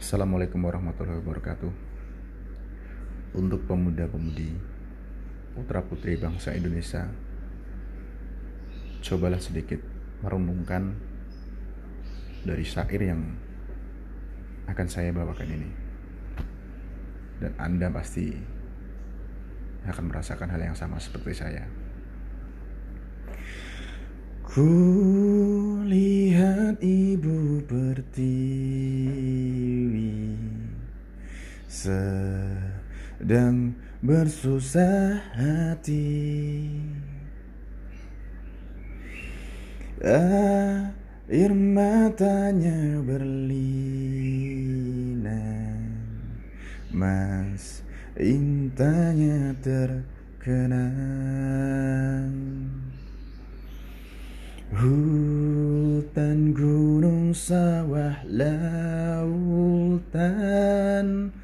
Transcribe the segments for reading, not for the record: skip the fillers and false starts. Assalamualaikum warahmatullahi wabarakatuh. Untuk pemuda-pemudi, putra-putri bangsa Indonesia, cobalah sedikit merenungkan dari syair yang akan saya bawakan ini, dan Anda pasti akan merasakan hal yang sama seperti saya. Ku lihat ibu pertiwi sedang bersusah hati, air matanya berlinang, mas intanya terkenang. Hutan, gunung, sawah, lautan,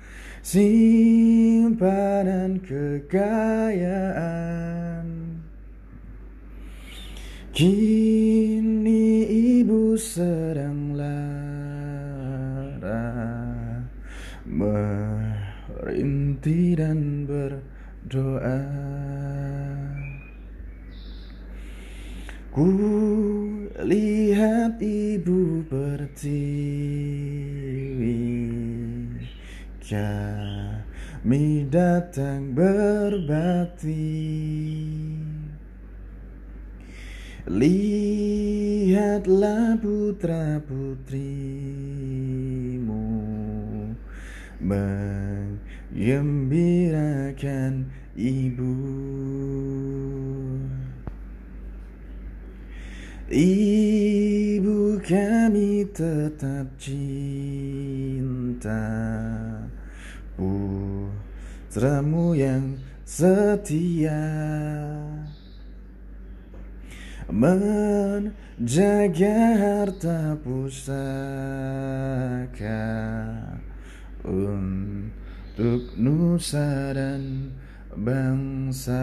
simpanan kekayaan. Kini ibu sedang lara, merintih dan berdoa. Ku lihat ibu pertiwi, kami datang berbakti. Lihatlah putra-putrimu menggembirakan ibu. Ibu kami tetap cinta, putramu yang setia, menjaga harta pusaka untuk nusa dan bangsa.